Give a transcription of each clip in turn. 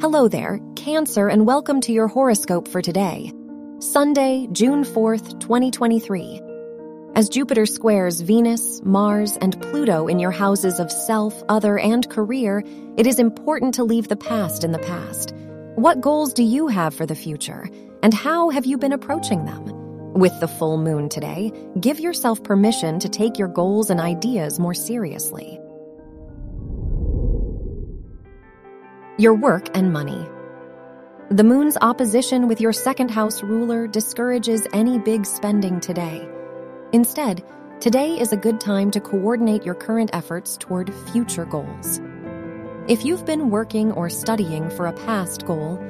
Hello there, Cancer, and welcome to your horoscope for today, Sunday, June 4th, 2023. As Jupiter squares Venus, Mars, and Pluto in your houses of self, other, and career, it is important to leave the past in the past. What goals do you have for the future, and how have you been approaching them? With the full moon today, give yourself permission to take your goals and ideas more seriously. Your work and money. The moon's opposition with your second house ruler discourages any big spending today. Instead, today is a good time to coordinate your current efforts toward future goals. If you've been working or studying for a past goal,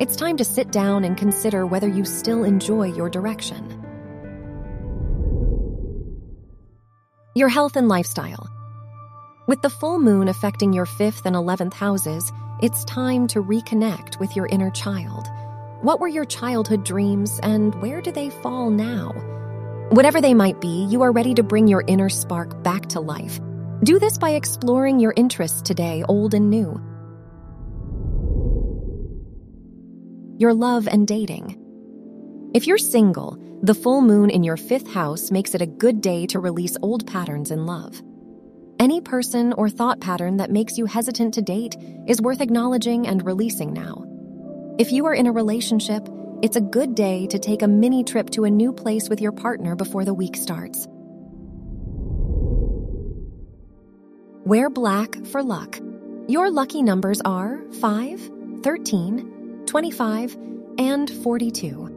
it's time to sit down and consider whether you still enjoy your direction. Your health and lifestyle. With the full moon affecting your 5th and 11th houses, it's time to reconnect with your inner child. What were your childhood dreams, and where do they fall now? Whatever they might be, you are ready to bring your inner spark back to life. Do this by exploring your interests today, old and new. Your love and dating. If you're single, the full moon in your 5th house makes it a good day to release old patterns in love. Any person or thought pattern that makes you hesitant to date is worth acknowledging and releasing now. If you are in a relationship, it's a good day to take a mini trip to a new place with your partner before the week starts. Wear black for luck. Your lucky numbers are 5, 13, 25, and 42.